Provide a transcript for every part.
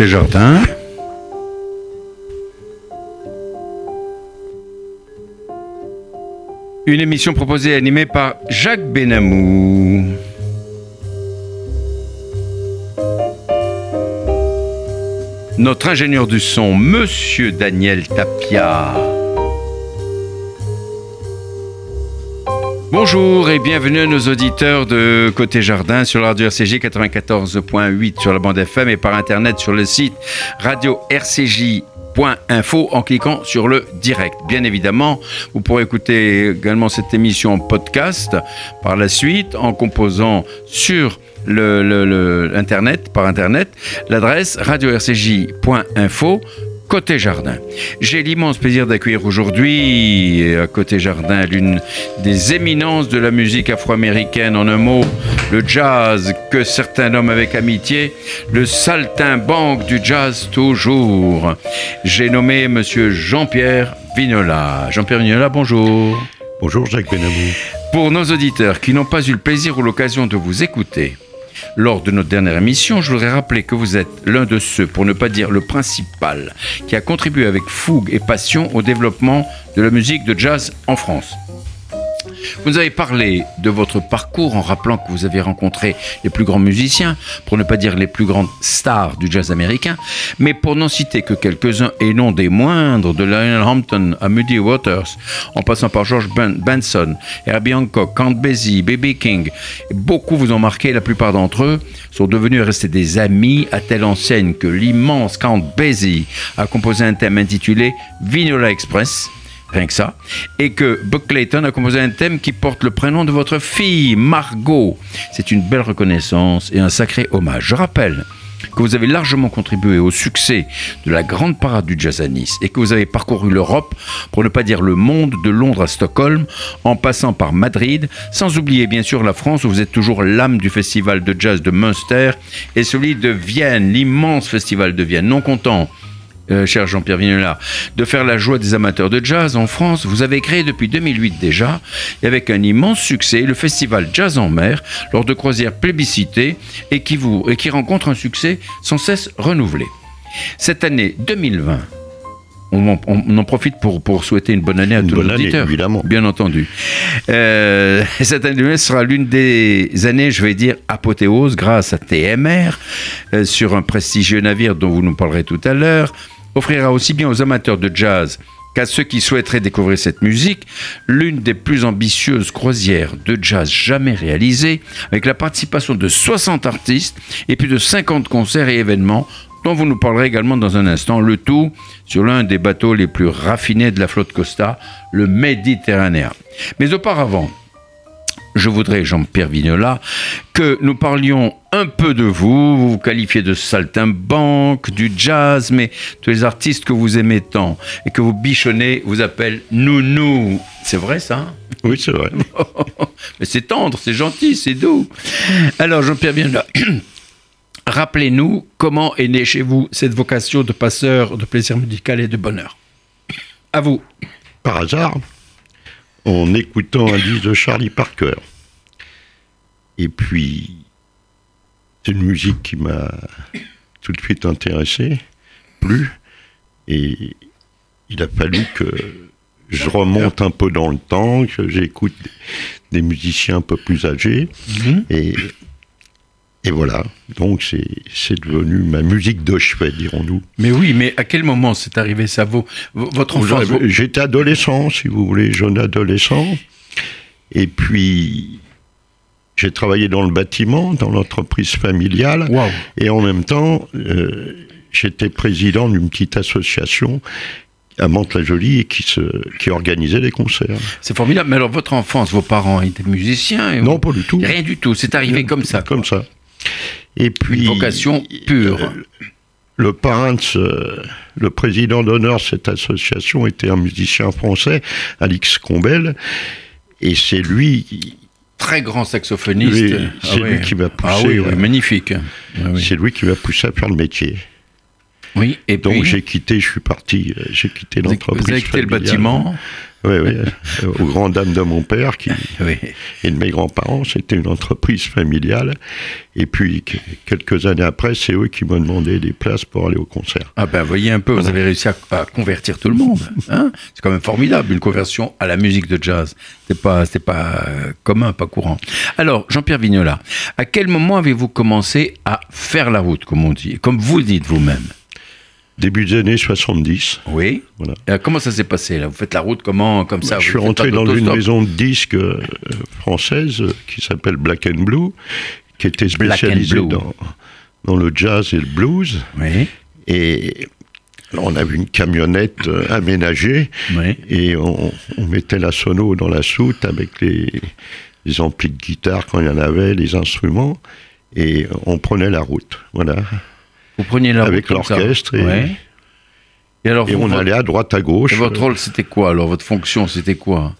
côté jardin. Une émission proposée et animée par Jacques Benhamou. Notre ingénieur du son, Monsieur Daniel Tapia. Bonjour et bienvenue à nos auditeurs de Côté Jardin sur la radio RCJ 94.8 sur la bande FM et par internet sur le site radio RCJ.info en cliquant sur le direct. Bien évidemment, vous pourrez écouter également cette émission en podcast par la suite en composant sur internet, par internet, l'adresse radio-rcj.info Côté Jardin. J'ai l'immense plaisir d'accueillir aujourd'hui à Côté Jardin l'une des éminences de la musique afro-américaine, en un mot, le jazz que certains nomment avec amitié le saltimbanque du jazz toujours. J'ai nommé monsieur Jean-Pierre Vignola. Jean-Pierre Vignola, bonjour. Bonjour Jacques Benhamou. Pour nos auditeurs qui n'ont pas eu le plaisir ou l'occasion de vous écouter lors de notre dernière émission, je voudrais rappeler que vous êtes l'un de ceux, pour ne pas dire le principal, qui a contribué avec fougue et passion au développement de la musique de jazz en France. Vous nous avez parlé de votre parcours en rappelant que vous avez rencontré les plus grands musiciens, pour ne pas dire les plus grandes stars du jazz américain, mais pour n'en citer que quelques-uns et non des moindres, de Lionel Hampton à Muddy Waters, en passant par George Benson, Herbie Hancock, Count Basie, BB King. Beaucoup vous ont marqué, la plupart d'entre eux sont devenus et restés des amis, à telle enseigne que l'immense Count Basie a composé un thème intitulé « Vignola Express ». Rien que ça, et que Buck Clayton a composé un thème qui porte le prénom de votre fille, Margot. C'est une belle reconnaissance et un sacré hommage. Je rappelle que vous avez largement contribué au succès de la grande parade du jazz à Nice et que vous avez parcouru l'Europe, pour ne pas dire le monde, de Londres à Stockholm, en passant par Madrid, sans oublier bien sûr la France où vous êtes toujours l'âme du festival de jazz de Munster et celui de Vienne, l'immense festival de Vienne, non content. Cher Jean-Pierre Vignola, de faire la joie des amateurs de jazz en France, vous avez créé depuis 2008 déjà, et avec un immense succès, le festival Jazz en mer, lors de croisières plébiscitées et qui rencontre un succès sans cesse renouvelé. Cette année 2020, on en profite pour souhaiter une bonne année à tous nos auditeurs, évidemment. Bien entendu. Cette année sera l'une des années, je vais dire, apothéose, grâce à TMR, sur un prestigieux navire dont vous nous parlerez tout à l'heure, offrira aussi bien aux amateurs de jazz qu'à ceux qui souhaiteraient découvrir cette musique, l'une des plus ambitieuses croisières de jazz jamais réalisées, avec la participation de 60 artistes et plus de 50 concerts et événements, dont vous nous parlerez également dans un instant, le tout sur l'un des bateaux les plus raffinés de la flotte Costa, le Mediterranea. Mais auparavant, je voudrais, Jean-Pierre Vignola, que nous parlions un peu de vous. Vous vous qualifiez de saltimbanque, du jazz, mais tous les artistes que vous aimez tant et que vous bichonnez vous appellent Nounou. C'est vrai ça ? Oui, c'est vrai. Mais c'est tendre, c'est gentil, c'est doux. Alors, Jean-Pierre Vignola, rappelez-nous comment est née chez vous cette vocation de passeur de plaisir musical et de bonheur. À vous. Par hasard, en écoutant un disque de Charlie Parker. Et puis, c'est une musique qui m'a tout de suite intéressé, plu. Et il a fallu que je remonte un peu dans le temps, que j'écoute des musiciens un peu plus âgés. Et voilà, donc c'est devenu ma musique de chevet, dirons-nous. Mais oui, mais à quel moment c'est arrivé ça, votre enfance? J'étais adolescent, si vous voulez, jeune adolescent. Et puis, j'ai travaillé dans le bâtiment, dans l'entreprise familiale. Wow. Et en même temps, j'étais président d'une petite association à Mantes-la-Jolie, qui organisait des concerts. C'est formidable. Mais alors, votre enfance, vos parents étaient musiciens et Non, pas du tout. Rien du tout, c'est arrivé comme ça. Comme ça. Et puis, une vocation pure. Le parrain, le président d'honneur de cette association était un musicien français, Alix Combel, et c'est lui, très grand saxophoniste. C'est lui qui m'a poussé. Ah oui, magnifique. Ah oui. C'est lui qui m'a poussé à faire le métier. Oui, et donc puis... j'ai quitté l'entreprise. Vous avez quitté familiale. Le bâtiment. Oui, aux grandes dames de mon père qui, oui. et de mes grands-parents, c'était une entreprise familiale. Et puis, quelques années après, c'est eux qui m'ont demandé des places pour aller au concert. Ah ben, voyez un peu, vous avez réussi à convertir tout le monde. Hein, c'est quand même formidable, une conversion à la musique de jazz. C'est pas commun, pas courant. Alors, Jean-Pierre Vignola, à quel moment avez-vous commencé à faire la route, comme on dit, comme vous dites vous-même ? Début des années 70. Oui. Voilà. Comment ça s'est passé là ? Vous faites la route comment comme ça ? Je suis rentré dans une maison de disques française qui s'appelle Black and Blue, qui était spécialisée dans le jazz et le blues. Oui. Et alors, on avait une camionnette aménagée, oui. et on mettait la sono dans la soute avec les amplis de guitare quand il y en avait, les instruments, et on prenait la route. Voilà. Vous preniez la avec l'orchestre et on allait à droite à gauche. Et votre rôle c'était quoi alors, votre fonction c'était quoi?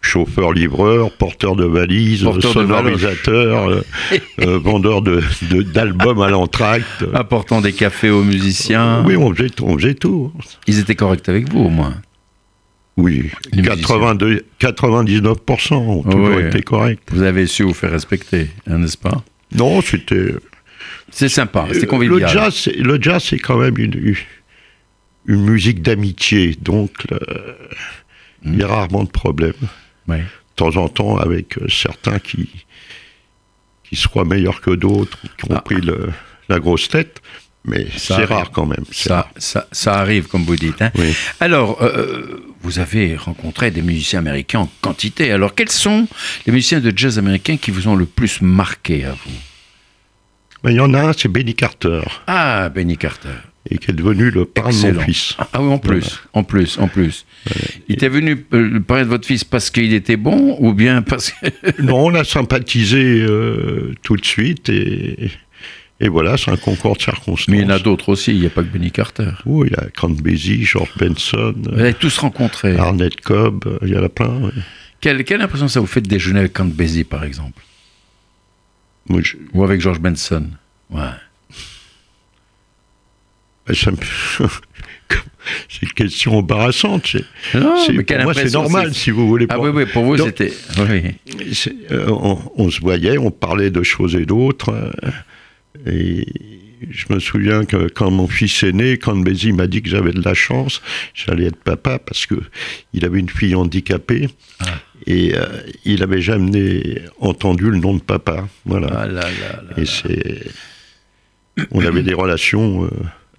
Chauffeur livreur, porteur de valises, sonorisateur, vendeur d'albums à l'entracte, apportant des cafés aux musiciens. Oui, on faisait tout. Ils étaient corrects avec vous au moins? Oui, 99% ont toujours été corrects. Vous avez su vous faire respecter, hein, n'est-ce pas? Non, c'était... C'est sympa, c'est convivial. Le jazz, c'est quand même une musique d'amitié, donc il y a rarement de problèmes. Ouais. De temps en temps, avec certains qui se croient meilleurs que d'autres, qui ont pris la grosse tête, mais ça c'est arrive. Rare quand même. Ça arrive, comme vous dites. Hein. Oui. Alors, vous avez rencontré des musiciens américains en quantité. Alors, quels sont les musiciens de jazz américains qui vous ont le plus marqué à vous ? Il y en a un, c'est Benny Carter. Ah, Benny Carter. Et qui est devenu le parrain de mon fils. Ah oui, en plus. Voilà. Il était venu le parrain de votre fils parce qu'il était bon, ou bien parce que... Non, on a sympathisé tout de suite, et voilà, c'est un concours de circonstances. Mais il y en a d'autres aussi, il n'y a pas que Benny Carter. Oui, il y a Count Basie, George Benson. Vous avez tous rencontrés. Arnett Cobb, il y en a plein. Ouais. Quelle impression ça vous fait de déjeuner avec Count Basie, par exemple ? Ou avec George Benson. Ouais. C'est une question embarrassante. Pour moi, c'est normal, si vous voulez. Ah oui, pour vous, donc, c'était... Oui. On se voyait, on parlait de choses et d'autres. Et je me souviens que quand mon fils est né, quand Basie m'a dit que j'avais de la chance, j'allais être papa parce qu'il avait une fille handicapée. Ah. Et il n'avait jamais entendu le nom de papa. Voilà. Ah là là là et c'est... On avait des relations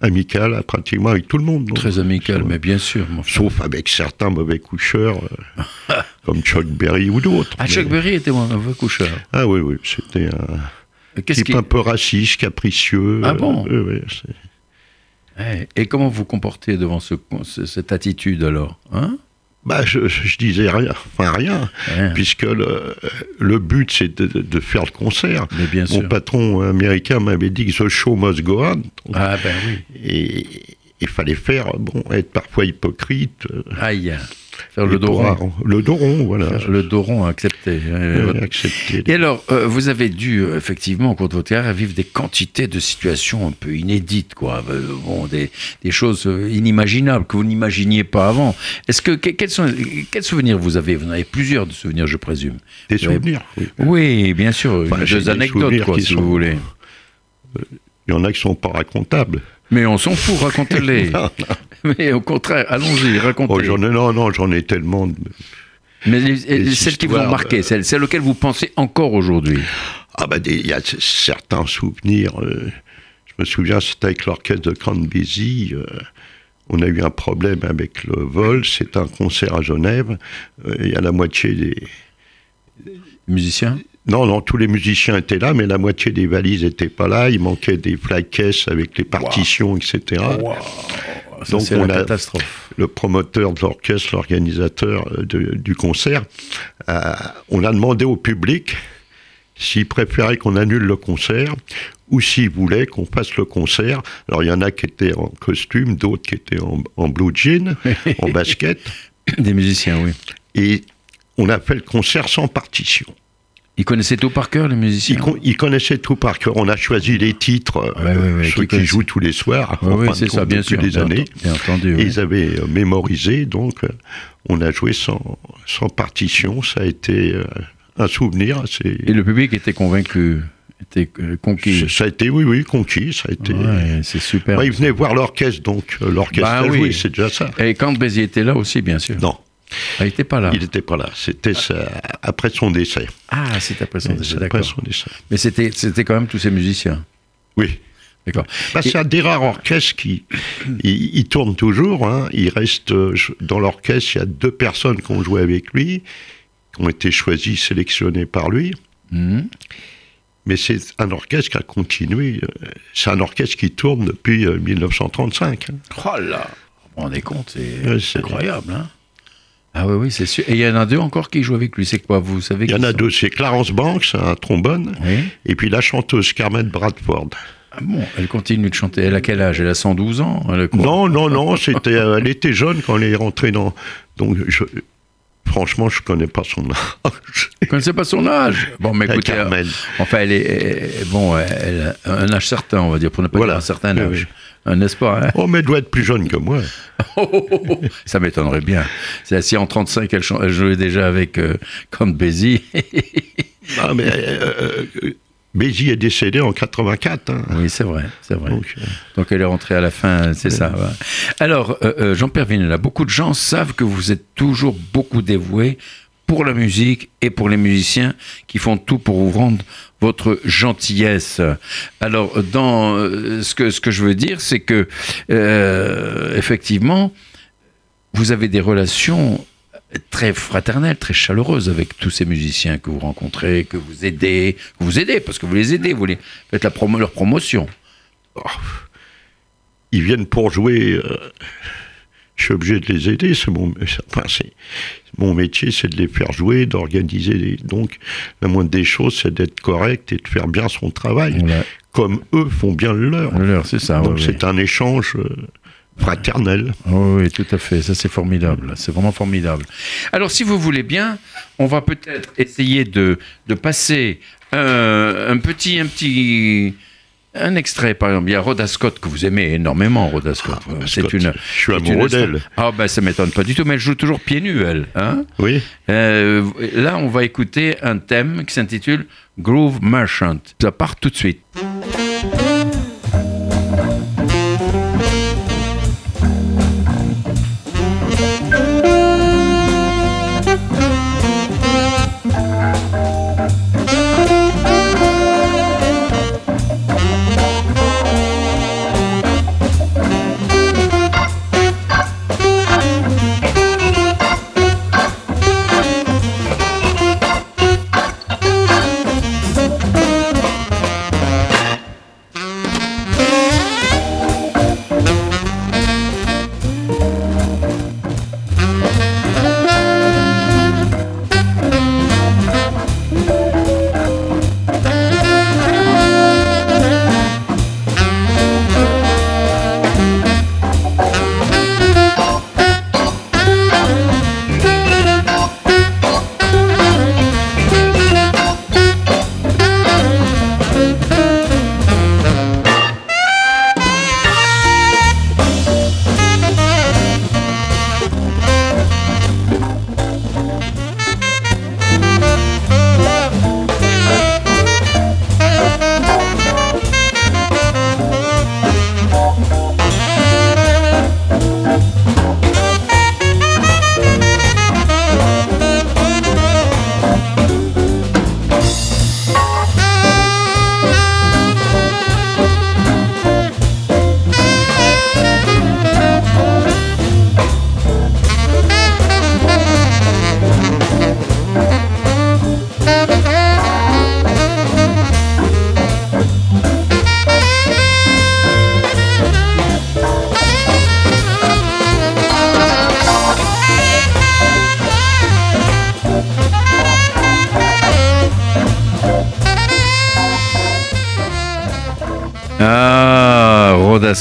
amicales pratiquement avec tout le monde. Donc. Très amicales, mais bien sûr. Mon frère. Sauf avec certains mauvais coucheurs, comme Chuck Berry ou d'autres. Ah, mais... Chuck Berry était un mauvais coucheur. Ah oui, c'était un type un peu raciste, capricieux. Ah bon ? Et comment vous comportez devant cette attitude alors, hein ? Je disais rien, puisque le but c'est de faire le concert. Mon patron américain m'avait dit que the show must go on. Ah ben oui. Et il fallait être parfois hypocrite. Aïe. Faire le dos rond. Le dos rond, voilà. Faire le dos rond, accepté. Accepté. Et alors, vous avez dû, effectivement, au cours de votre carrière, vivre des quantités de situations un peu inédites, quoi. Des choses inimaginables que vous n'imaginiez pas avant. Est-ce que, quels souvenirs vous avez ? Vous en avez plusieurs de souvenirs, je présume. Des souvenirs, oui, bien sûr. Enfin, deux anecdotes, quoi, si vous voulez. Il y en a qui ne sont pas racontables. Mais on s'en fout, racontez-les. Non. Mais au contraire, allons-y, racontez. J'en ai tellement. Mais celles qui vous ont marqué, celles auxquelles vous pensez encore aujourd'hui. Ah ben, il y a certains souvenirs. Je me souviens, c'était avec l'orchestre de Count Basie. On a eu un problème avec le vol. C'est un concert à Genève. Il y a la moitié des... musiciens ? Non, tous les musiciens étaient là, mais la moitié des valises n'étaient pas là. Il manquait des fly-cases avec les partitions, etc. Wow. Donc c'est la catastrophe. Le promoteur de l'orchestre, l'organisateur du concert, on a demandé au public s'il préférait qu'on annule le concert ou s'il voulait qu'on fasse le concert. Alors il y en a qui étaient en costume, d'autres qui étaient en blue jean, en basket. Des musiciens, oui. Et on a fait le concert sans partition. Ils connaissaient tout par cœur, les musiciens. Ils connaissaient tout par cœur. On a choisi les titres, ceux qui jouent tous les soirs. Oui, c'est ça, bien sûr. Depuis des années. Bien entendu, oui. Ils avaient mémorisé, donc on a joué sans partition. Ça a été un souvenir assez... Et le public était convaincu, était conquis. Ça a été, oui, conquis. Ça a été... Ouais, c'est super. Bah, ils venaient voir l'orchestre, donc l'orchestre a joué, c'est déjà ça. Et quand Basie était là aussi, bien sûr. Non. Ah, il n'était pas là. Il n'était pas là. C'était après son décès. Ah, c'était après son décès, d'accord. Après son décès. Mais c'était quand même tous ces musiciens. Oui. D'accord. Bah, c'est un des rares orchestres qui il tourne toujours. Hein. Il reste dans l'orchestre, il y a deux personnes qui ont joué avec lui, qui ont été choisies, sélectionnées par lui. Mmh. Mais c'est un orchestre qui a continué. C'est un orchestre qui tourne depuis 1935. Hein. Oh là, vous vous rendez compte, c'est incroyable, hein. Ah oui, c'est sûr. Et il y en a deux encore qui jouent avec lui, c'est quoi, vous savez? Il y en a deux, c'est Clarence Banks, un trombone, oui. Et puis la chanteuse Carmen Bradford. Ah bon, elle continue de chanter, elle a quel âge? Elle a 112 ans? Non, elle était jeune quand elle est rentrée dans... Donc, franchement, je ne connais pas son âge. Vous ne connaissez pas son âge? Bon, mais écoutez, enfin, elle est... Bon, elle a un âge certain, on va dire, pour ne pas dire un certain âge. Oui. N'est-ce pas, hein? Oh, mais elle doit être plus jeune que moi. Ça m'étonnerait bien. C'est si en 35, elle jouait déjà avec Count Basie. Non, mais Basie est décédée en 84. Hein. Oui, c'est vrai. Donc elle est rentrée à la fin, c'est ça. Ouais. Alors, Jean-Pierre Vignola, beaucoup de gens savent que vous êtes toujours beaucoup dévoué pour la musique et pour les musiciens qui font tout pour vous rendre votre gentillesse. Alors, dans ce que je veux dire, c'est que effectivement, vous avez des relations très fraternelles, très chaleureuses avec tous ces musiciens que vous rencontrez, que vous aidez, parce que vous les aidez, vous faites leur promotion. Oh, ils viennent pour jouer. Je suis obligé de les aider, c'est mon métier, c'est de les faire jouer, d'organiser. Donc, la moindre des choses, c'est d'être correct et de faire bien son travail, comme eux font bien le leur. C'est ça. Donc, c'est un échange fraternel. Oh, oui, tout à fait. Ça, c'est formidable. C'est vraiment formidable. Alors, si vous voulez bien, on va peut-être essayer de passer un extrait, par exemple. Il y a Rhoda Scott, que vous aimez énormément, Rhoda Scott. Ah, je suis amoureux d'elle. Ah, ben ça m'étonne pas du tout, mais elle joue toujours pieds nus, elle. Hein? Oui. Là, on va écouter un thème qui s'intitule Groove Merchant. Ça part tout de suite.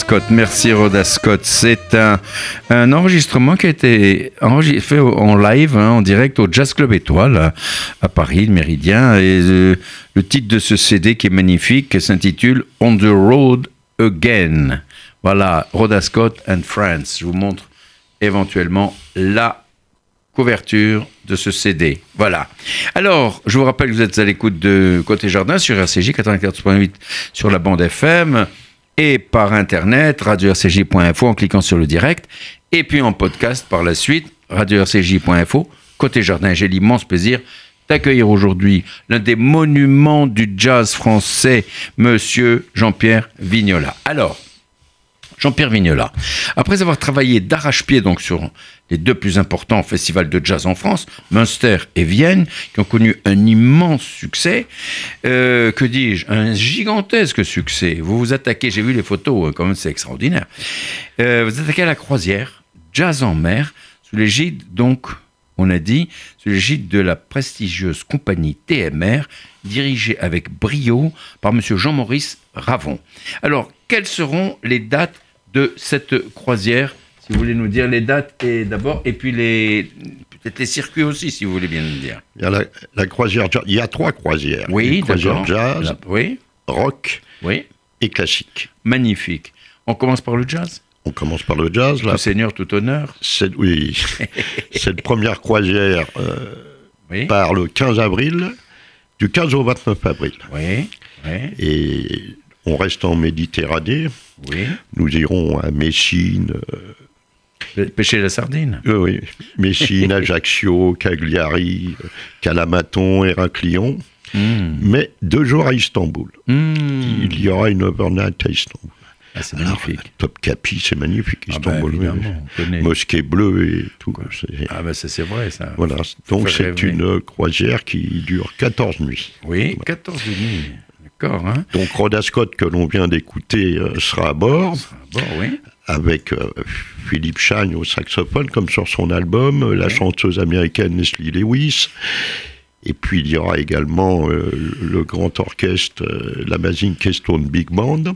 Scott. Merci Rhoda Scott. C'est un enregistrement qui a été fait en live, en direct au Jazz Club Étoile à Paris, le Méridien. Et le titre de ce CD qui est magnifique s'intitule « On the Road Again ». Voilà, Rhoda Scott and Friends. Je vous montre éventuellement la couverture de ce CD. Voilà. Alors, je vous rappelle que vous êtes à l'écoute de Côté Jardin sur RCJ 94.8 sur la bande FM et par internet radio-rcj.info en cliquant sur le direct et puis en podcast par la suite radio-rcj.info Côté Jardin. J'ai l'immense plaisir d'accueillir aujourd'hui l'un des monuments du jazz français, monsieur Jean-Pierre Vignola. Alors, Jean-Pierre Vignola, après avoir travaillé d'arrache-pied donc sur les deux plus importants festivals de jazz en France, Munster et Vienne, qui ont connu un immense succès, un gigantesque succès. Vous vous attaquez, j'ai vu les photos, quand même c'est extraordinaire. Vous attaquez à la croisière, jazz en mer, sous l'égide donc, on a dit, sous l'égide de la prestigieuse compagnie TMR, dirigée avec brio par monsieur Jean-Maurice Ravon. Alors, quelles seront les dates de cette croisière, si vous voulez nous dire les dates et d'abord, et puis peut-être les circuits aussi, si vous voulez bien nous dire. La croisière, il y a trois croisières. Oui, d'accord. Croisière jazz, rock et classique. Magnifique. On commence par le jazz ? On commence par le jazz. Tout seigneur, tout honneur. Cette première croisière part le 15 avril, du 15 au 29 avril. Oui, oui. Et on reste en Méditerranée. Oui. Nous irons à Messine. Pêcher la sardine. Oui. Messine, Ajaccio, Cagliari, Calamaton, Héraclion. Mais 2 jours à Istanbul. Il y aura une overnight à Istanbul. Ah, c'est magnifique. Alors, Topkapi, c'est magnifique. Istanbul, mosquée bleue et tout. Ça c'est vrai, ça. Voilà. Donc c'est rêver. Une croisière qui dure 14 nuits. Oui, 14 nuits. D'accord, hein. Donc Rhoda Scott, que l'on vient d'écouter, sera à bord, avec Philippe Chagne au saxophone, comme sur son album, la chanteuse américaine Leslie Lewis, et puis il y aura également le grand orchestre, la Masinkeystone Big Band,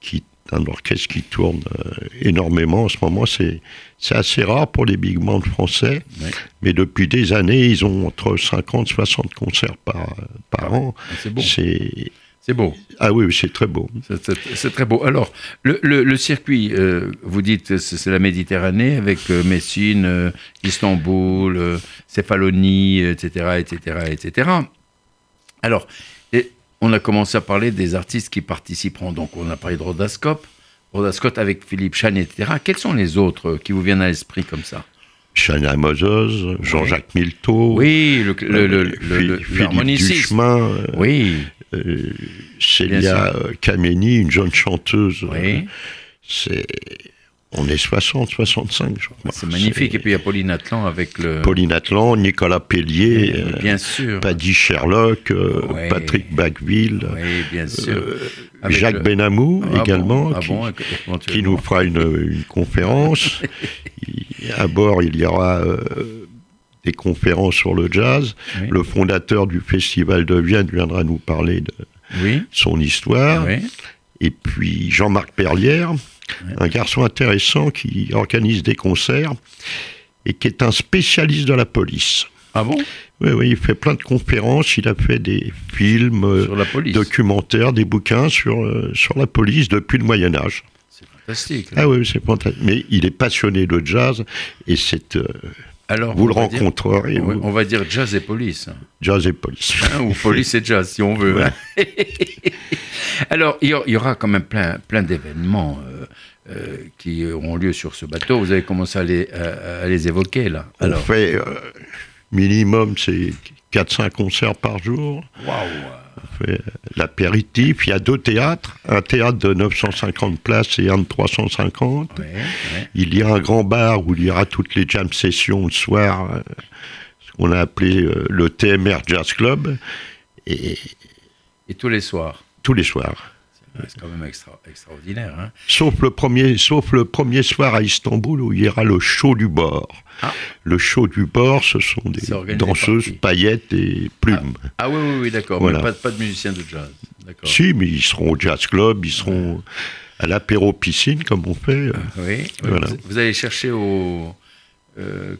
qui est un orchestre qui tourne énormément en ce moment, c'est assez rare pour les big bands français, mais depuis des années, ils ont entre 50 et 60 concerts par an. C'est beau. C'est beau. Ah oui, c'est très beau. C'est très beau. Alors, le circuit, vous dites, c'est la Méditerranée avec Messine, Istanbul, Céphalonie, etc., etc., etc. Alors, on a commencé à parler des artistes qui participeront. Donc, on a parlé de Rhoda Scott avec Philippe Chagne, etc. Quels sont les autres qui vous viennent à l'esprit comme ça ? Chana Moses, Jean-Jacques Milteau. Oui, le Philippe Duchemin. Célia Kameni, une jeune chanteuse. On est 60, 65, je crois. C'est magnifique. Et puis il y a Pauline Atlan avec le... Pauline Atlan, Nicolas Pellier, bien sûr. Paddy Sherlock, Patrick Bacqueville, Jacques Benhamou également, qui nous fera une conférence. À bord, il y aura des conférences sur le jazz. Oui. Le fondateur du Festival de Vienne viendra nous parler de son histoire. Et puis Jean-Marc Perlière, un garçon intéressant qui organise des concerts et qui est un spécialiste de la police. Ah bon ? Oui, il fait plein de conférences, il a fait des films, documentaires, des bouquins sur la police depuis le Moyen-Âge. C'est fantastique. Ah oui, c'est fantastique. Mais il est passionné de jazz et c'est... Alors, vous le rencontrerez. On va dire jazz et police. Jazz et police. Ou police et jazz, si on veut. Alors, il y aura quand même plein d'événements qui auront lieu sur ce bateau. Vous avez commencé à les évoquer, là. Alors. On fait minimum, c'est 4-5 concerts par jour. Waouh! On fait l'apéritif. Il y a 2 théâtres. Un théâtre de 950 places et un de 350. Il y a un grand bar où il y aura toutes les jam sessions le soir. Ce qu'on a appelé le TMR Jazz Club. Et tous les soirs. Tous les soirs. C'est quand même extraordinaire. Hein. Sauf le premier soir à Istanbul où il y aura le show du bord. Ah. Le show du bord, ce sont des danseuses, paillettes et plumes. Ah oui, d'accord. Voilà. Mais pas de musiciens de jazz. D'accord. Si, mais ils seront au jazz club, ils seront à l'apéro-piscine, comme on fait. Oui, voilà. Vous allez chercher au...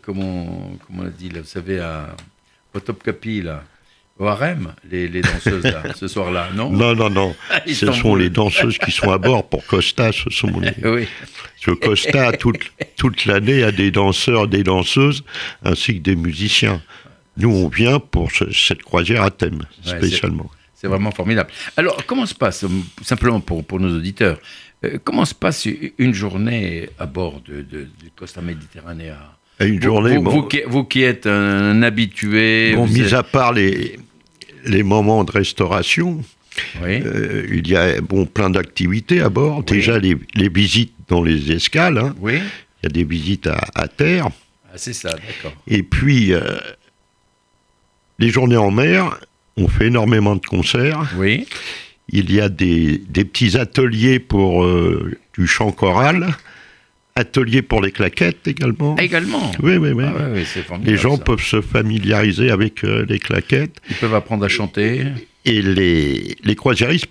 comment on a dit, là, vous savez, au Topkapi, là, au harem, les danseuses, là, ce soir-là, non ? Non. Ce sont les danseuses qui sont à bord pour Costa, ce sont les... Oui. Parce que Costa, toute l'année, a des danseurs, des danseuses, ainsi que des musiciens. Nous, on vient pour cette croisière à thème, spécialement. Ouais, c'est vraiment formidable. Alors, comment se passe, simplement pour nos auditeurs, comment se passe une journée à bord de Costa Mediterranea ? Une journée... Vous qui êtes un habitué... Bon, mis à part les moments de restauration, oui. Il y a plein d'activités à bord. Oui. Déjà, les visites dans les escales. Hein. Oui. Il y a des visites à terre. Ah, c'est ça, d'accord. Et puis... les journées en mer, on fait énormément de concerts. Oui. Il y a des petits ateliers pour du chant choral, ateliers pour les claquettes également. Également. Oui. Ah, oui, c'est formidable, les gens peuvent se familiariser avec les claquettes. Ils peuvent apprendre à chanter. Et les croisiéristes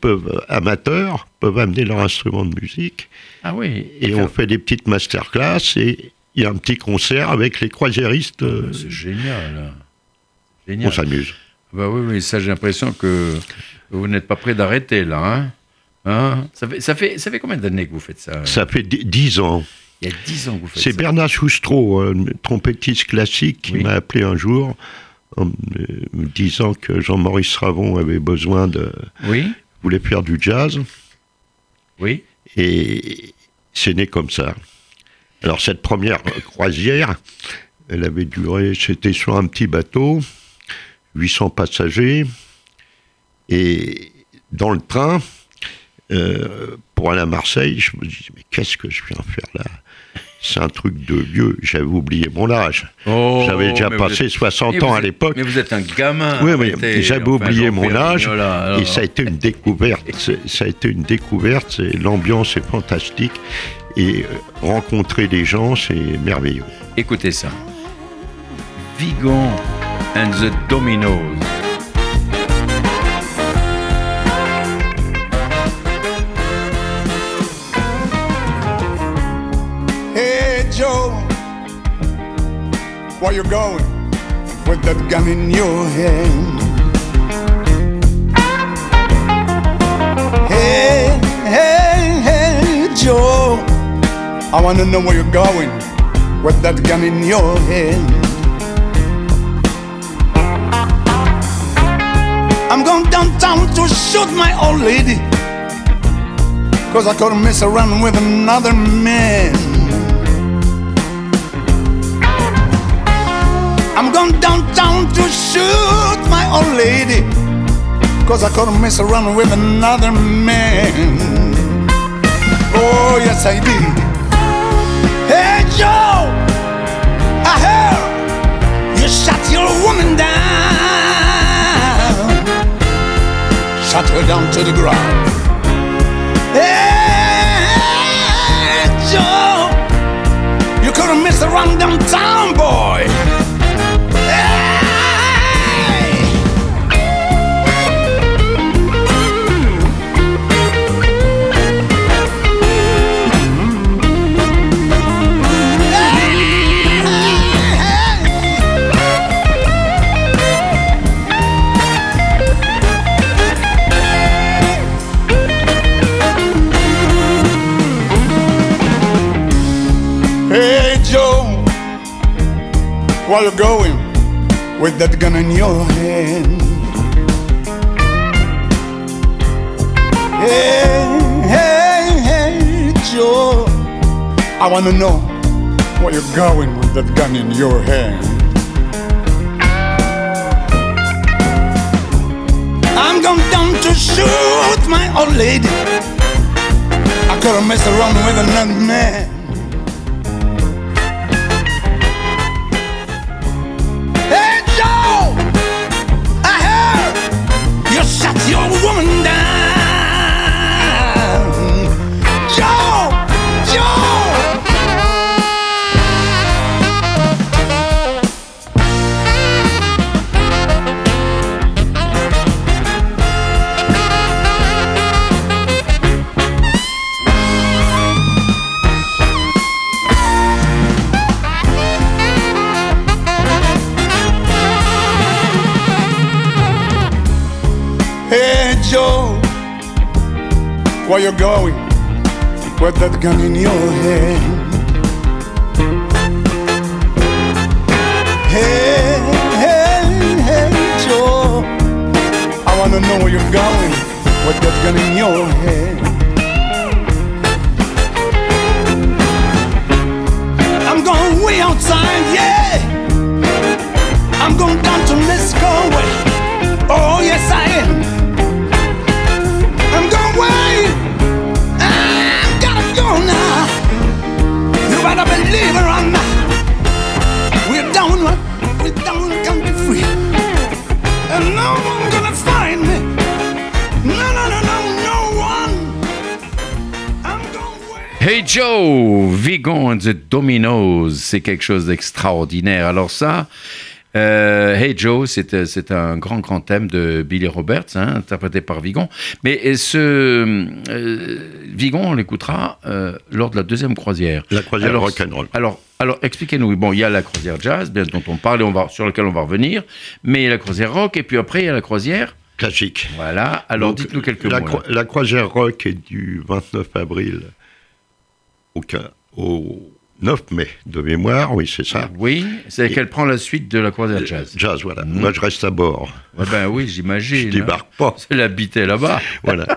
amateurs peuvent amener leur instrument de musique. Ah oui. Et on fait des petites masterclass et il y a un petit concert avec les croisiéristes. C'est génial. Génial. On s'amuse. Bah oui, ça j'ai l'impression que vous n'êtes pas prêt d'arrêter là. Hein ça fait combien d'années que vous faites ça ? Ça fait 10 ans. Il y a 10 ans que vous faites ça. C'est Bernard Soustrault, trompettiste classique, qui m'a appelé un jour en me disant que Jean-Maurice Ravon avait besoin de... Oui. Voulait faire du jazz. Oui. Et c'est né comme ça. Alors cette première croisière... Elle avait duré, c'était sur un petit bateau, 800 passagers, et dans le train, pour aller à Marseille, je me disais, mais qu'est-ce que je viens faire là ? C'est un truc de vieux, j'avais oublié mon âge. Oh, j'avais déjà passé 60 ans à l'époque. Mais vous êtes un gamin. Oui, mais j'avais oublié mon âge, alors. Et ça a été une découverte. L'ambiance est fantastique, et rencontrer des gens, c'est merveilleux. Écoutez ça. Vigan and the Dominoes. Hey Joe, where you going with that gun in your hand? Hey Joe, I want to know where you're going with that gun in your hand. I'm going downtown to shoot my old lady, cause I couldn't mess around with another man. I'm going downtown to shoot my old lady, cause I couldn't mess around with another man. Oh yes I did. Hey Joe, I heard you shot your woman down, shot her down to the ground. Hey Joe, you couldn't miss a run downtown, boy. Where you going with that gun in your hand? Hey, Joe, I wanna know where you're going with that gun in your hand. I'm going down to shoot my old lady, I couldn't mess around with another man. Your woman down, Joe. Joe, where you going with that gun in your hand? Hey, hey, hey, Joe, I wanna know where you're going with that gun in your hand. I'm going way outside, yeah. I'm going down to Mexico. Oh, yes, I am. I'm going away. I'm gotta go now. You better believe it or not. We're down, gonna be free. And no one's gonna find me. No one. I'm going away. Hey Joe, Vigon and the Dominoes, c'est quelque chose d'extraordinaire. Alors ça... Hey Joe, c'est un grand thème de Billy Roberts, hein, interprété par Vigon. Mais Vigon, on l'écoutera lors de la deuxième croisière. La croisière rock'n'roll. Alors, expliquez-nous. Bon, il y a la croisière jazz, bien dont on parle, sur laquelle on va revenir, mais il y a la croisière rock, et puis après, il y a la croisière... classique. Voilà, alors donc, dites-nous quelques mots. La croisière rock est du 29 avril au 9 mai, de mémoire, oui, c'est ça. Oui, c'est qu'elle prend la suite de la croisière jazz. Jazz, voilà. Mmh. Moi, je reste à bord. Ah ben oui, j'imagine. Je débarque pas. C'est l'habité là-bas. Voilà.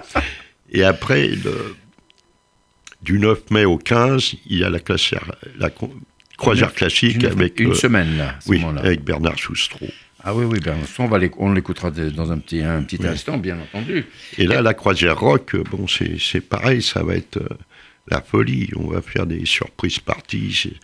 Et après, du 9 mai au 15, il y a la croisière classique avec... Une semaine, là, à ce moment-là. Oui, avec Bernard Soustrault. Ah oui, ben, on l'écoutera dans un petit instant, bien entendu. Et là, la croisière rock, bon, c'est pareil, ça va être... la folie, on va faire des surprises parties,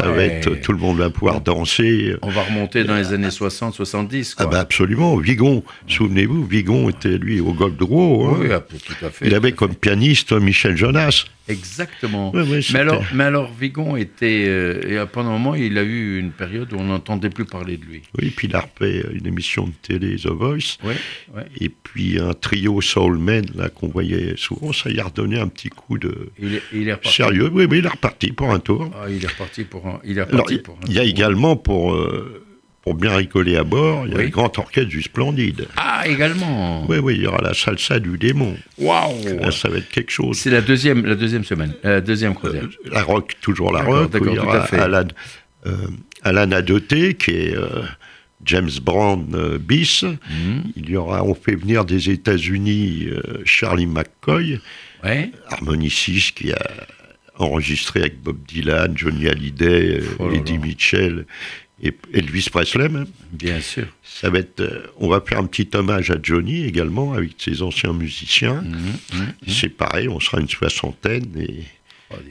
va être, tout le monde va pouvoir danser. On va remonter dans les années 60, 70, quoi. Ah bah absolument, Vigon, souvenez-vous, Vigon était lui au Golfe Drouot. Oui, hein. Tout à fait. Il avait comme pianiste Michel Jonas. Exactement. Oui, mais alors Vigon était, et pendant un moment, il a eu une période où on n'entendait plus parler de lui. Oui, puis il a refait une émission de télé, The Voice, ouais. Et puis un trio Soul Men, là, qu'on voyait souvent, ça y a redonné un petit coup de... Il est reparti. Sérieux, oui, mais il est reparti pour un tour. Ah, il est reparti pour un tour. Il y a également pour bien rigoler à bord, il y a le grand orchestre du Splendide. Ah, également. Oui, il y aura la salsa du démon. Waouh. Là, ça va être quelque chose. C'est la deuxième semaine, la deuxième croisière. La rock, toujours la rock. D'accord, tout à fait. Alan Adoté, qui est James Brown bis. Il y aura, on fait venir des États-Unis Charlie McCoy. Ouais. Harmoniciste qui a enregistré avec Bob Dylan, Johnny Hallyday, Eddie Mitchell et Elvis Presley même. Bien sûr. Ça va être, on va faire un petit hommage à Johnny également avec ses anciens musiciens. C'est pareil, on sera une soixantaine et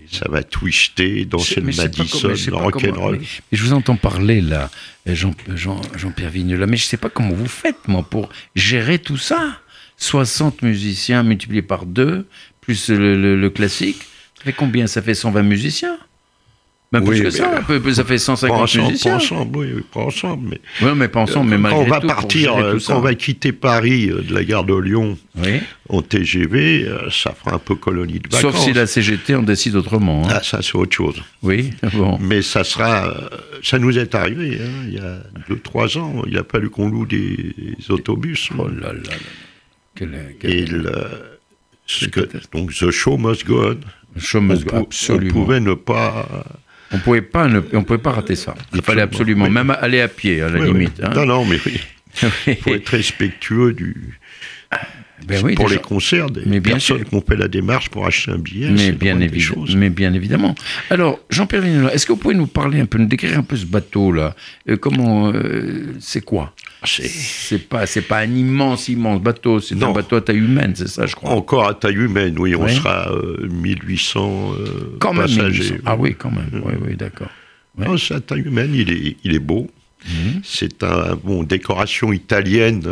ça va twister, danser le Madison, le rock'n'roll. Mais je vous entends parler là, Jean-Pierre Vignola, mais je ne sais pas comment vous faites moi pour gérer tout ça. 60 musiciens multipliés par 2, plus le classique, ça fait combien ? Ça fait 120 musiciens ? Même plus que ça, ça fait 150 musiciens. Pas ensemble. Oui, mais pas ensemble, mais malgré tout. On va partir, quand on va quitter Paris de la gare de Lyon en TGV, ça fera un peu colonie de vacances. Sauf si la CGT en décide autrement. Hein. Ah, ça c'est autre chose. Oui, bon. Mais ça sera, ça nous est arrivé, hein, il y a 2-3 ans, il a fallu qu'on loue des autobus. Oh là là. Donc The Show Must Go On. The Show Must Go On, absolument. On ne pouvait pas rater ça. Il fallait absolument, même aller à pied à la limite. Oui. Hein. Non, mais oui. Il faut être respectueux pour les concerts des personnes qui ont fait la démarche pour acheter un billet. Mais bien évidemment. Alors, Jean-Pierre Vignola, est-ce que vous pouvez nous parler un peu, nous décrire un peu ce bateau-là ? Comment, c'est quoi ? C'est pas un immense bateau, c'est un bateau à taille humaine, c'est ça, je crois. Encore à taille humaine, oui, on sera 1800 quand passagers. Même 1800. Ah oui, quand même, oui, d'accord. Ouais. Non, c'est à taille humaine, il est beau. C'est décoration italienne,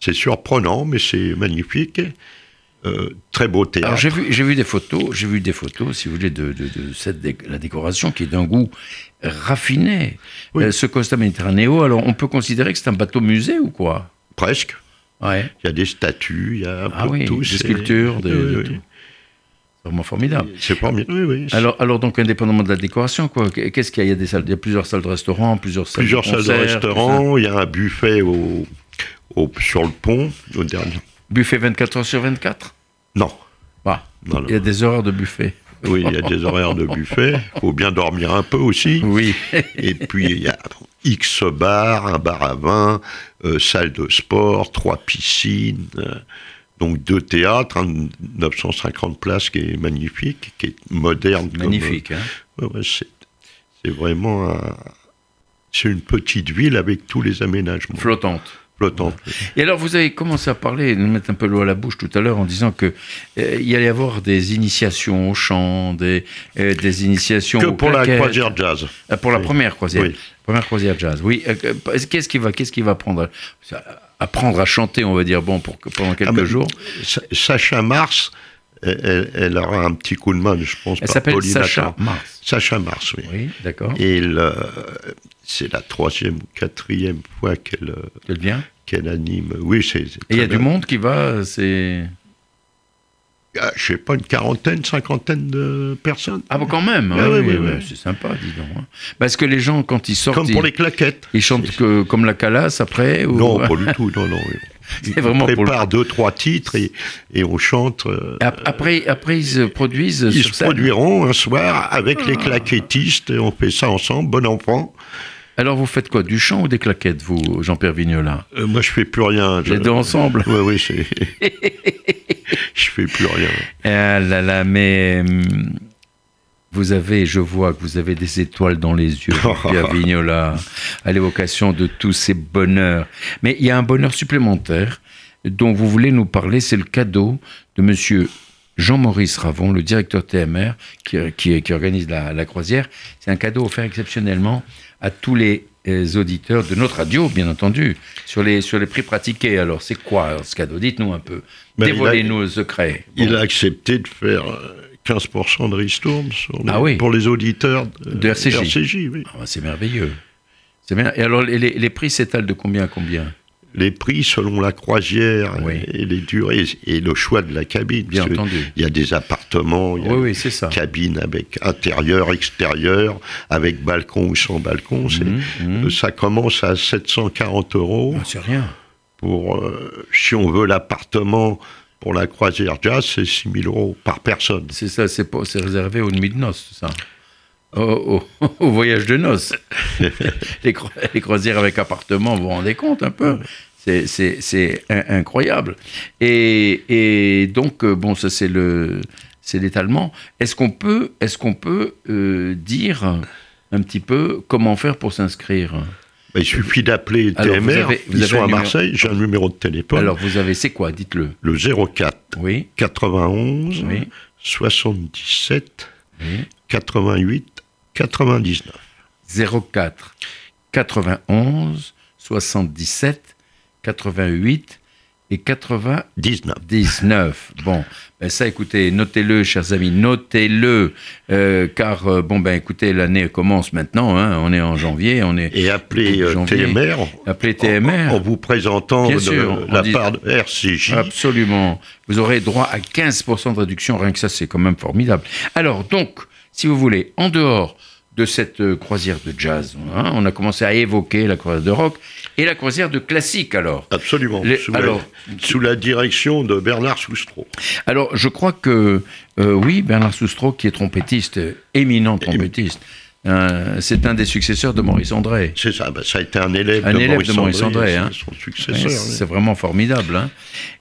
c'est surprenant, mais c'est magnifique. Très beau théâtre. Alors j'ai vu des photos, si vous voulez, de cette la décoration qui est d'un goût raffiné. Oui. Ce Costa Mediterraneo, alors on peut considérer que c'est un bateau musée ou quoi ? Presque. Ouais. Il y a des statues, il y a un peu de tout. Des sculptures, de tout. C'est vraiment formidable. C'est formidable. Oui. Alors donc indépendamment de la décoration, quoi. Qu'est-ce qu'il y a ? Il y a plusieurs salles de restaurants, plusieurs salles de concerts. Il y a un buffet au sur le pont, au dernier. Buffet 24h/24 ? Non. Ah, non, non. Il y a des horaires de buffet. Oui, il y a des horaires de buffet. Il faut bien dormir un peu aussi. Oui. Et puis, il y a X bars, un bar à vin, salle de sport, 3 piscines. Donc 2 théâtres, 950 places qui est magnifique, qui est moderne. C'est magnifique, comme, hein. Ouais, c'est vraiment un, c'est une petite ville avec tous les aménagements. Flottante. Ouais. Et alors vous avez commencé à parler, nous mettre un peu l'eau à la bouche tout à l'heure en disant qu'il allait y avoir des initiations au chant, des initiations au claquettes. Que pour la croisière jazz. Pour la première croisière. Oui. Première croisière jazz, oui. Qu'est-ce qu'il va apprendre à chanter, on va dire, pendant quelques jours. Sacha Mars, elle aura un petit coup de main, je pense, par Pauline Atlan. Elle s'appelle Sacha Mars. Sacha Mars, oui. Oui, d'accord. Et c'est la 3e ou 4e fois qu'elle anime. Oui, c'est et il y a du monde qui va, c'est... Ah, je ne sais pas, une 40aine, 50aine de personnes. Ah bon, quand même, ah, hein, oui. C'est sympa, dis donc. Hein. Parce que les gens, quand ils sortent... Comme pour les claquettes. Ils chantent comme la calasse après ou... Non, pas du tout, non. C'est vraiment on prépare 2-3 titres et on chante... Après, ils se produisent... Ils se produiront un soir avec les claquettistes, et on fait ça ensemble, bon enfant. Alors vous faites quoi, du chant ou des claquettes, vous, Jean-Pierre Vignola ? Moi, je ne fais plus rien. Les deux ensemble ? Oui, c'est... Je fais plus rien. Ah là là, mais vous avez, je vois que vous avez des étoiles dans les yeux, Pierre Vignola, à l'évocation de tous ces bonheurs. Mais il y a un bonheur supplémentaire dont vous voulez nous parler, c'est le cadeau de monsieur Jean-Maurice Ravon, le directeur TMR, qui organise la croisière. C'est un cadeau offert exceptionnellement à tous les auditeurs de notre radio, bien entendu, sur les prix pratiqués. Alors, c'est quoi ce cadeau ? Dites-nous un peu. Dévoilez-nous le secret. Il a accepté de faire 15% de ristourne pour les auditeurs de RCJ. Oui. Ah, c'est merveilleux. Et alors, les prix s'étalent de combien à combien ? Les prix selon la croisière et les durées et le choix de la cabine. Bien entendu. Il y a des appartements, il y a des cabines avec intérieur, extérieur, avec balcon ou sans balcon. Ça commence à 740 €. Ah, c'est rien. Pour, si on veut l'appartement pour la croisière jazz, c'est 6 000 € par personne. C'est ça, c'est réservé aux nuits de noces, ça. Au voyage de noces. les croisières avec appartement, vous vous rendez compte un peu ? C'est incroyable. Et donc, bon, ça c'est l'étalement. Est-ce qu'on peut dire un petit peu comment faire pour s'inscrire ? Il suffit d'appeler TMR, ils sont à Marseille, j'ai un numéro de téléphone. Alors vous avez, c'est quoi ? Dites-le. Le 04 91 77 88 99. 04 91 77 88 et 99. 19. Bon, ben ça, écoutez, notez-le, chers amis, notez-le, car, bon, ben écoutez, l'année commence maintenant, hein, on est en janvier, Et appelez TMR. Appelez TMR. En vous présentant part de RCJ. Absolument. Vous aurez droit à 15% de réduction, rien que ça, c'est quand même formidable. Alors, donc, si vous voulez, en dehors de cette croisière de jazz, hein, on a commencé à évoquer la croisière de rock et la croisière de classique, alors. Absolument, sous la direction de Bernard Soustrault. Alors, je crois que, Bernard Soustrault, qui est trompettiste, éminent trompettiste, c'est un des successeurs de Maurice André. C'est ça, ça a été un élève de Maurice André. Hein. Son successeur. C'est vraiment formidable. Hein.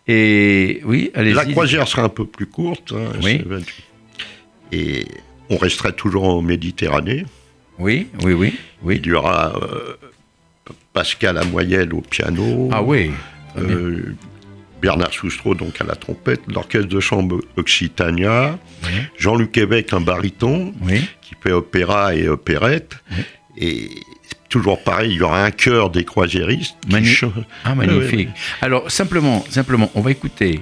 Et, oui, allez-y. La croisière sera un peu plus courte. Hein, et... On resterait toujours en Méditerranée. Oui. Il y aura Pascal Amoyel au piano. Ah oui. Bernard Soustrault donc à la trompette, l'orchestre de chambre Occitania, Jean-Luc Évêque un baryton qui fait opéra et opérette. Et toujours pareil, il y aura un chœur des croisiéristes. Magnifique. Alors simplement, on va écouter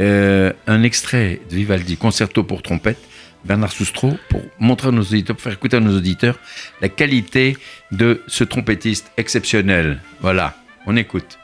un extrait de Vivaldi, Concerto pour trompette. Bernard Soustrault, pour montrer à nos auditeurs, pour faire écouter à nos auditeurs la qualité de ce trompettiste exceptionnel. Voilà, on écoute.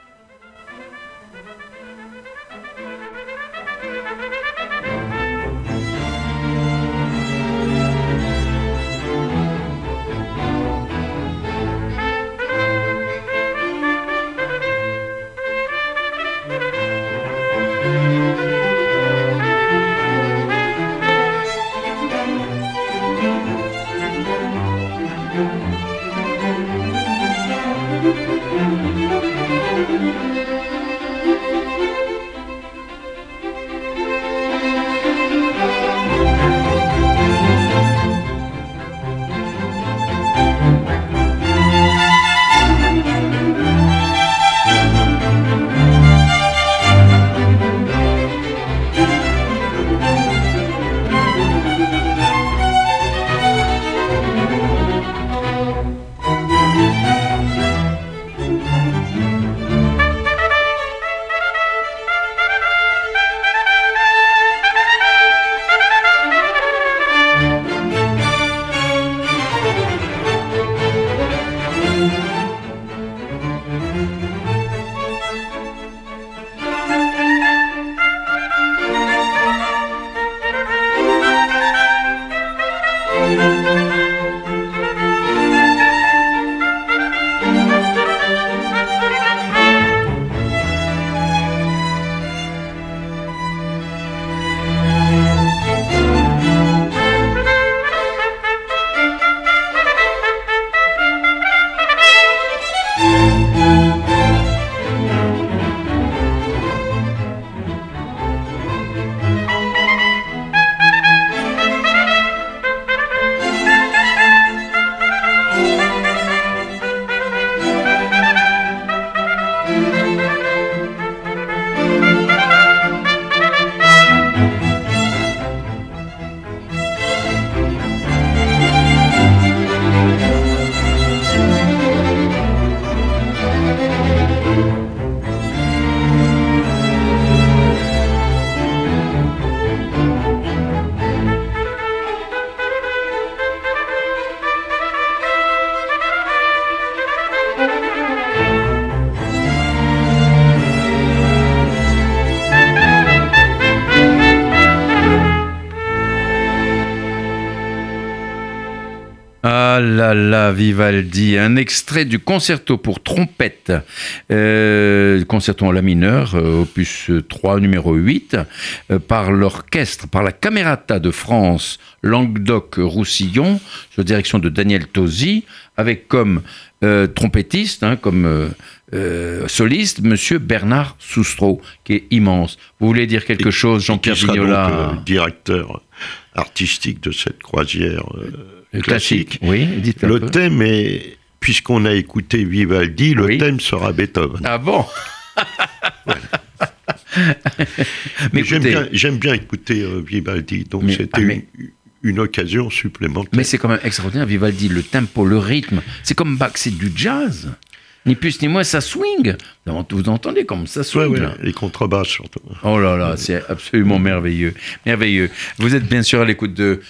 Ah là là, Vivaldi, un extrait du concerto pour trompette, concerto en la mineure, opus 3, numéro 8, par l'orchestre, par la Camerata de France, Languedoc-Roussillon, sous la direction de Daniel Tosi, avec comme trompettiste, comme soliste, monsieur Bernard Soustrault, qui est immense. Vous voulez dire quelque chose, Jean-Pierre Vignola ? Qui sera donc directeur artistique de cette croisière classique. Oui, dites un peu. Le thème est, puisqu'on a écouté Vivaldi, le thème sera Beethoven. Ah bon ? Voilà. Mais écoutez, j'aime bien écouter Vivaldi, donc c'était une occasion supplémentaire. Mais c'est quand même extraordinaire, Vivaldi, le tempo, le rythme, c'est comme Bach, c'est du jazz. Ni plus ni moins, ça swing. Vous entendez comme ça swing. Ouais, les contrebasses surtout. Oh là là, c'est absolument merveilleux. Merveilleux. Vous êtes bien sûr à l'écoute de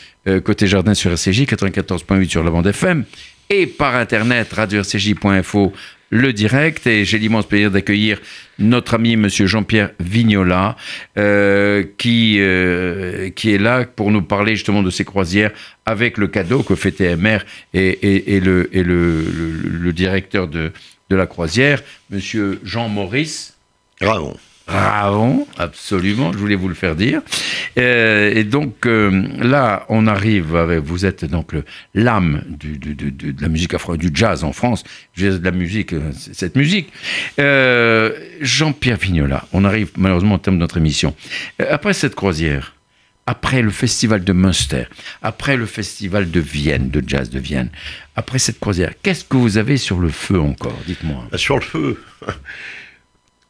Côté Jardin sur RCJ, 94.8 sur la bande FM, et par internet, radio-rcj.info, le direct. Et j'ai l'immense plaisir d'accueillir notre ami monsieur Jean-Pierre Vignola, qui est là pour nous parler justement de ces croisières avec le cadeau que fait TMR et le directeur de la croisière, monsieur Jean-Maurice Ravon. Ravon, absolument, je voulais vous le faire dire. Et donc là, on arrive avec, vous êtes donc l'âme de la musique afro, du jazz en France, de la musique, cette musique. Jean-Pierre Vignola, on arrive malheureusement au terme de notre émission. Après cette croisière, après le festival de Munster, après le festival de Vienne, de jazz de Vienne, après cette croisière, qu'est-ce que vous avez sur le feu encore ? Dites-moi. Sur le feu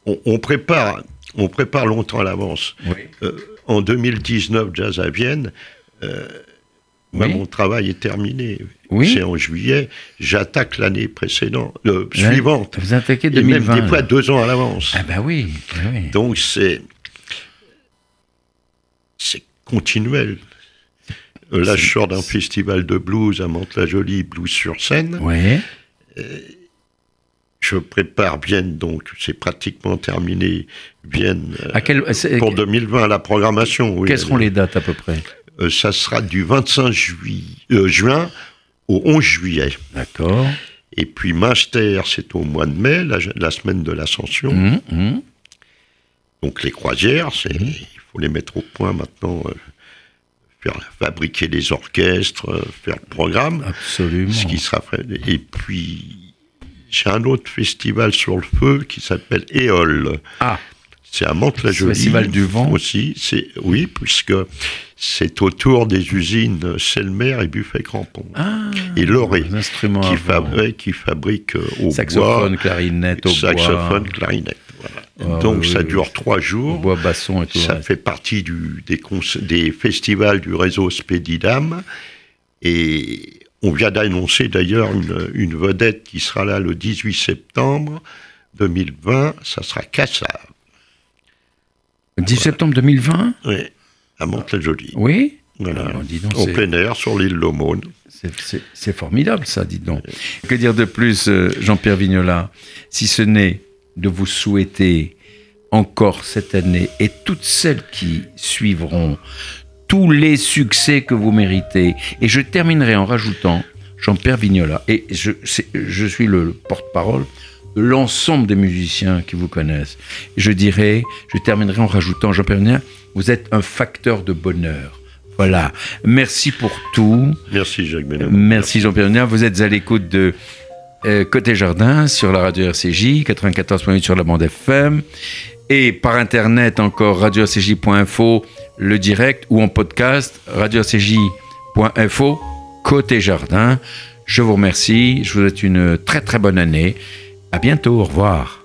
On prépare longtemps à l'avance. Oui. En 2019, Jazz à Vienne, mon travail est terminé. Oui. C'est en juillet. J'attaque l'année précédente, suivante. Vous attaquez 2020. Et même des fois 2 ans à l'avance. Ah ben oui. Donc c'est continuel. Là, je sors d'un festival de blues à Mantes-la-Jolie, blues sur scène. Oui. Je prépare Vienne, donc c'est pratiquement terminé. Vienne pour 2020, la programmation. Oui, quelles seront les dates à peu près ? Ça sera du 25 juin au 11 juillet. D'accord. Et puis Munster, c'est au mois de mai, la semaine de l'Ascension. Donc les croisières, il faut les mettre au point maintenant. Fabriquer les orchestres, faire le programme. Absolument. Ce qui sera fait. Et puis j'ai un autre festival sur le feu qui s'appelle Éole. Ah. C'est à Mantes-la-Jolie. Festival du vent aussi. Oui, puisque c'est autour des usines Selmer et Buffet-Crampon. Ah, et Loré, qui fabrique au saxophone, bois, clarinette, saxophone, clarinette. Voilà. Ah, donc ça dure 3 jours. Bois, basson et tout. Ça fait partie des festivals du réseau Spédidam. Et on vient d'annoncer d'ailleurs une vedette qui sera là le 18 septembre 2020, ça sera Cassa. 18 septembre 2020 ? Oui, à Mantes-la-Jolie. Oui ? Voilà, alors, dis donc, plein air, sur l'île d'Aumône. C'est formidable ça, dites donc. Que dire de plus, Jean-Pierre Vignola, si ce n'est de vous souhaiter encore cette année et toutes celles qui suivront tous les succès que vous méritez. Et je terminerai en rajoutant Jean-Pierre Vignola. Et je suis le porte-parole de l'ensemble des musiciens qui vous connaissent. Je terminerai en rajoutant Jean-Pierre Vignola, vous êtes un facteur de bonheur. Voilà. Merci pour tout. Merci Jacques Benhamou. Merci Jean-Pierre Vignola. Vous êtes à l'écoute de Côté Jardin sur la radio RCJ, 94.8 sur la bande FM. Et par internet encore, radio-rcj.info, le direct, ou en podcast, radio-rcj.info, Côté Jardin. Je vous remercie, je vous souhaite une très très bonne année. À bientôt, au revoir.